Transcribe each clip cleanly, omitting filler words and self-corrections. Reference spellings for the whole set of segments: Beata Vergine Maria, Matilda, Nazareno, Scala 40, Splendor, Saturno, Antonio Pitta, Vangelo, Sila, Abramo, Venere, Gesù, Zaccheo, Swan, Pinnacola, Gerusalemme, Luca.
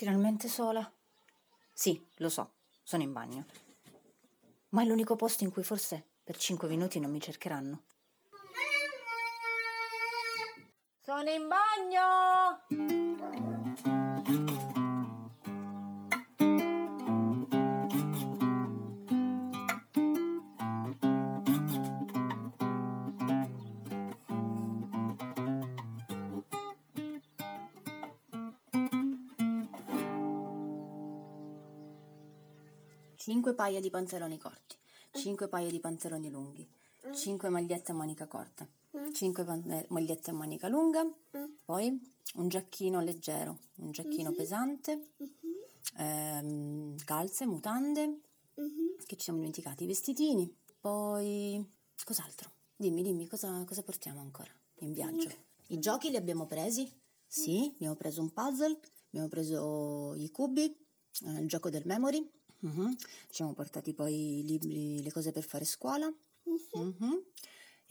Finalmente sola? Sì, lo so, sono in bagno. Ma è l'unico posto in cui forse per 5 minuti non mi cercheranno. Sono in bagno! 5 paia di pantaloni corti, 5 paia di pantaloni lunghi, 5 magliette a manica corta. 5 magliette a manica lunga, poi un giacchino leggero, un giacchino pesante, calze, mutande, che ci siamo dimenticati, i vestitini, poi cos'altro? Dimmi cosa portiamo ancora in viaggio. I giochi li abbiamo presi? Sì, abbiamo preso un puzzle, abbiamo preso i cubi, il gioco del memory, ci siamo portati poi i libri, le cose per fare scuola.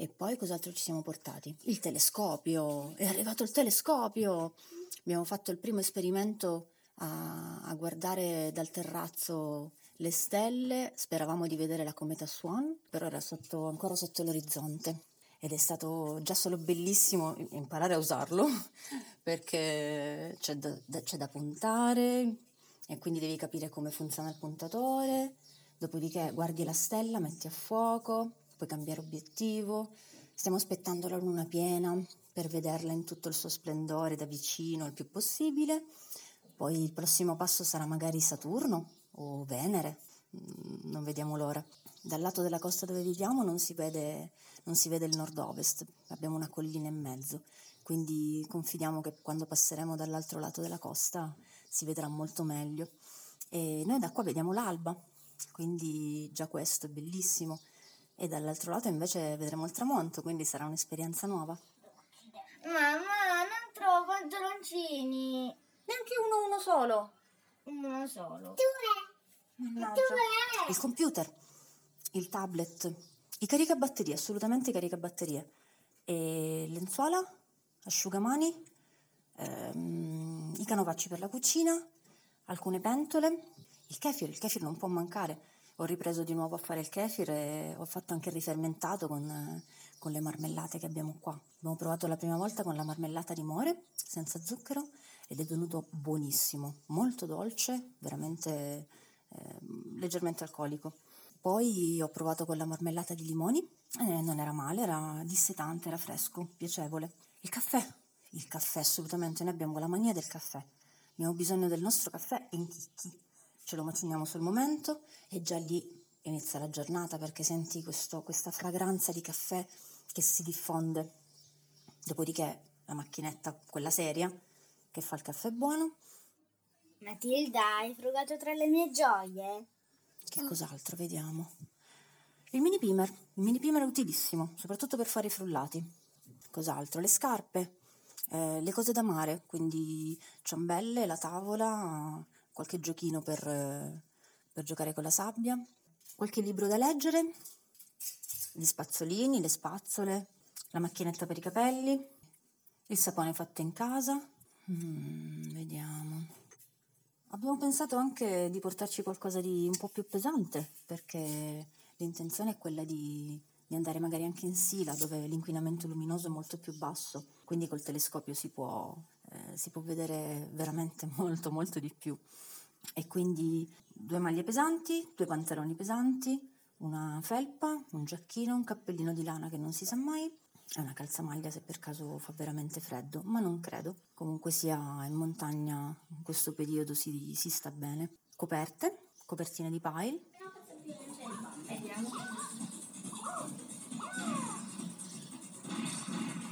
E poi cos'altro ci siamo portati? Il telescopio! È arrivato il telescopio! Abbiamo fatto il primo esperimento a guardare dal terrazzo le stelle. Speravamo di vedere la cometa Swan, però era ancora sotto l'orizzonte. Ed è stato già solo bellissimo imparare a usarlo, perché c'è da puntare e quindi devi capire come funziona il puntatore. Dopodiché guardi la stella, metti a fuoco, puoi cambiare obiettivo. Stiamo aspettando la luna piena per vederla in tutto il suo splendore da vicino il più possibile. Poi il prossimo passo sarà magari Saturno o Venere, non vediamo l'ora. Dal lato della costa dove viviamo non si vede il nord-ovest, abbiamo una collina in mezzo, quindi confidiamo che quando passeremo dall'altro lato della costa si vedrà molto meglio. E noi da qua vediamo l'alba, quindi già questo è bellissimo. E dall'altro lato invece vedremo il tramonto, quindi sarà un'esperienza nuova. Mamma, non trovo pantaloncini. Neanche uno solo. Uno solo. Dove? Il computer, il tablet, i caricabatterie, assolutamente i caricabatterie. E lenzuola, asciugamani, i canovacci per la cucina, alcune pentole, il kefir non può mancare. Ho ripreso di nuovo a fare il kefir e ho fatto anche il rifermentato con le marmellate che abbiamo qua. Abbiamo provato la prima volta con la marmellata di more, senza zucchero, ed è venuto buonissimo, molto dolce, veramente leggermente alcolico. Poi ho provato con la marmellata di limoni, non era male, era dissetante, era fresco, piacevole. Il caffè assolutamente, noi abbiamo la mania del caffè, abbiamo bisogno del nostro caffè in chicchi. Ce lo maciniamo sul momento e già lì inizia la giornata, perché senti questa fragranza di caffè che si diffonde. Dopodiché la macchinetta, quella seria, che fa il caffè buono. Matilda, hai frugato tra le mie gioie? Che cos'altro vediamo? Il mini primer è utilissimo, soprattutto per fare i frullati. Cos'altro? Le scarpe, le cose da mare, quindi ciambelle, la tavola, qualche giochino per giocare con la sabbia, qualche libro da leggere, gli spazzolini, le spazzole, la macchinetta per i capelli, il sapone fatto in casa. Vediamo. Abbiamo pensato anche di portarci qualcosa di un po' più pesante, perché l'intenzione è quella di andare magari anche in Sila, dove l'inquinamento luminoso è molto più basso, quindi col telescopio si può vedere veramente molto molto di più. E quindi 2 maglie pesanti, 2 pantaloni pesanti, una felpa, un giacchino, un cappellino di lana che non si sa mai, e una calzamaglia se per caso fa veramente freddo, ma non credo. Comunque sia, in montagna in questo periodo si sta bene. Copertine di pile.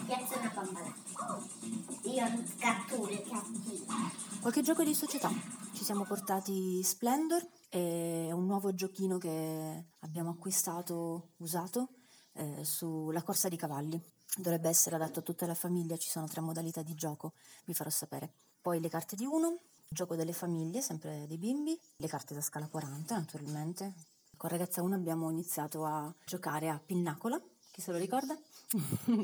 Piazza una bambalata. Io qualche gioco di società. Ci siamo portati Splendor, è un nuovo giochino che abbiamo acquistato usato sulla corsa di cavalli. Dovrebbe essere adatto a tutta la famiglia, ci sono 3 modalità di gioco, vi farò sapere. Poi le carte di uno, il gioco delle famiglie, sempre dei bimbi, le carte da Scala 40 naturalmente. Con ragazza 1 abbiamo iniziato a giocare a Pinnacola, chi se lo ricorda?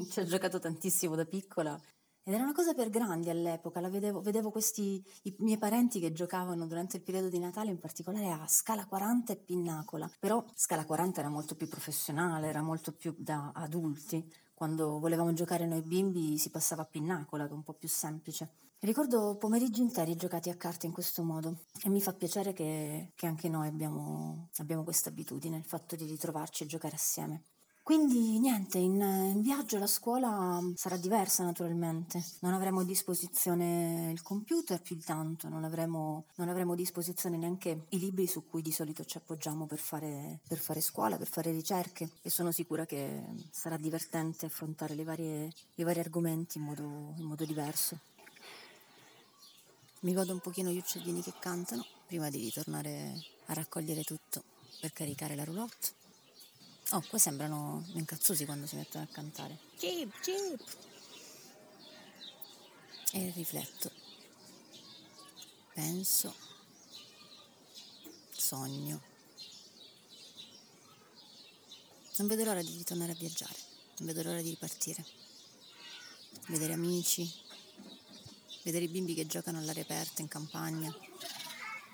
Ci ha giocato tantissimo da piccola. Ed era una cosa per grandi all'epoca, la vedevo questi, i miei parenti che giocavano durante il periodo di Natale, in particolare a Scala 40 e Pinnacola. Però Scala 40 era molto più professionale, era molto più da adulti. Quando volevamo giocare noi bimbi si passava a Pinnacola, che è un po' più semplice. Ricordo pomeriggi interi giocati a carte in questo modo, e mi fa piacere che anche noi abbiamo questa abitudine, il fatto di ritrovarci e giocare assieme. Quindi niente, in viaggio la scuola sarà diversa naturalmente, non avremo a disposizione il computer più di tanto, non avremo a disposizione neanche i libri su cui di solito ci appoggiamo per fare scuola, per fare ricerche, e sono sicura che sarà divertente affrontare i vari argomenti in modo diverso. Mi godo un pochino gli uccellini che cantano prima di ritornare a raccogliere tutto per caricare la roulotte. Oh, qua sembrano incazzosi quando si mettono a cantare. Cip, cip! E rifletto. Penso. Sogno. Non vedo l'ora di ritornare a viaggiare. Non vedo l'ora di ripartire. Vedere amici. Vedere i bimbi che giocano all'aria aperta, in campagna.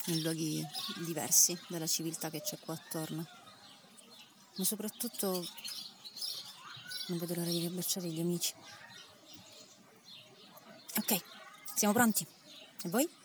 In luoghi diversi dalla civiltà che c'è qua attorno. Ma soprattutto non vedo l'ora di riabbracciare gli amici. Ok, siamo pronti? E voi?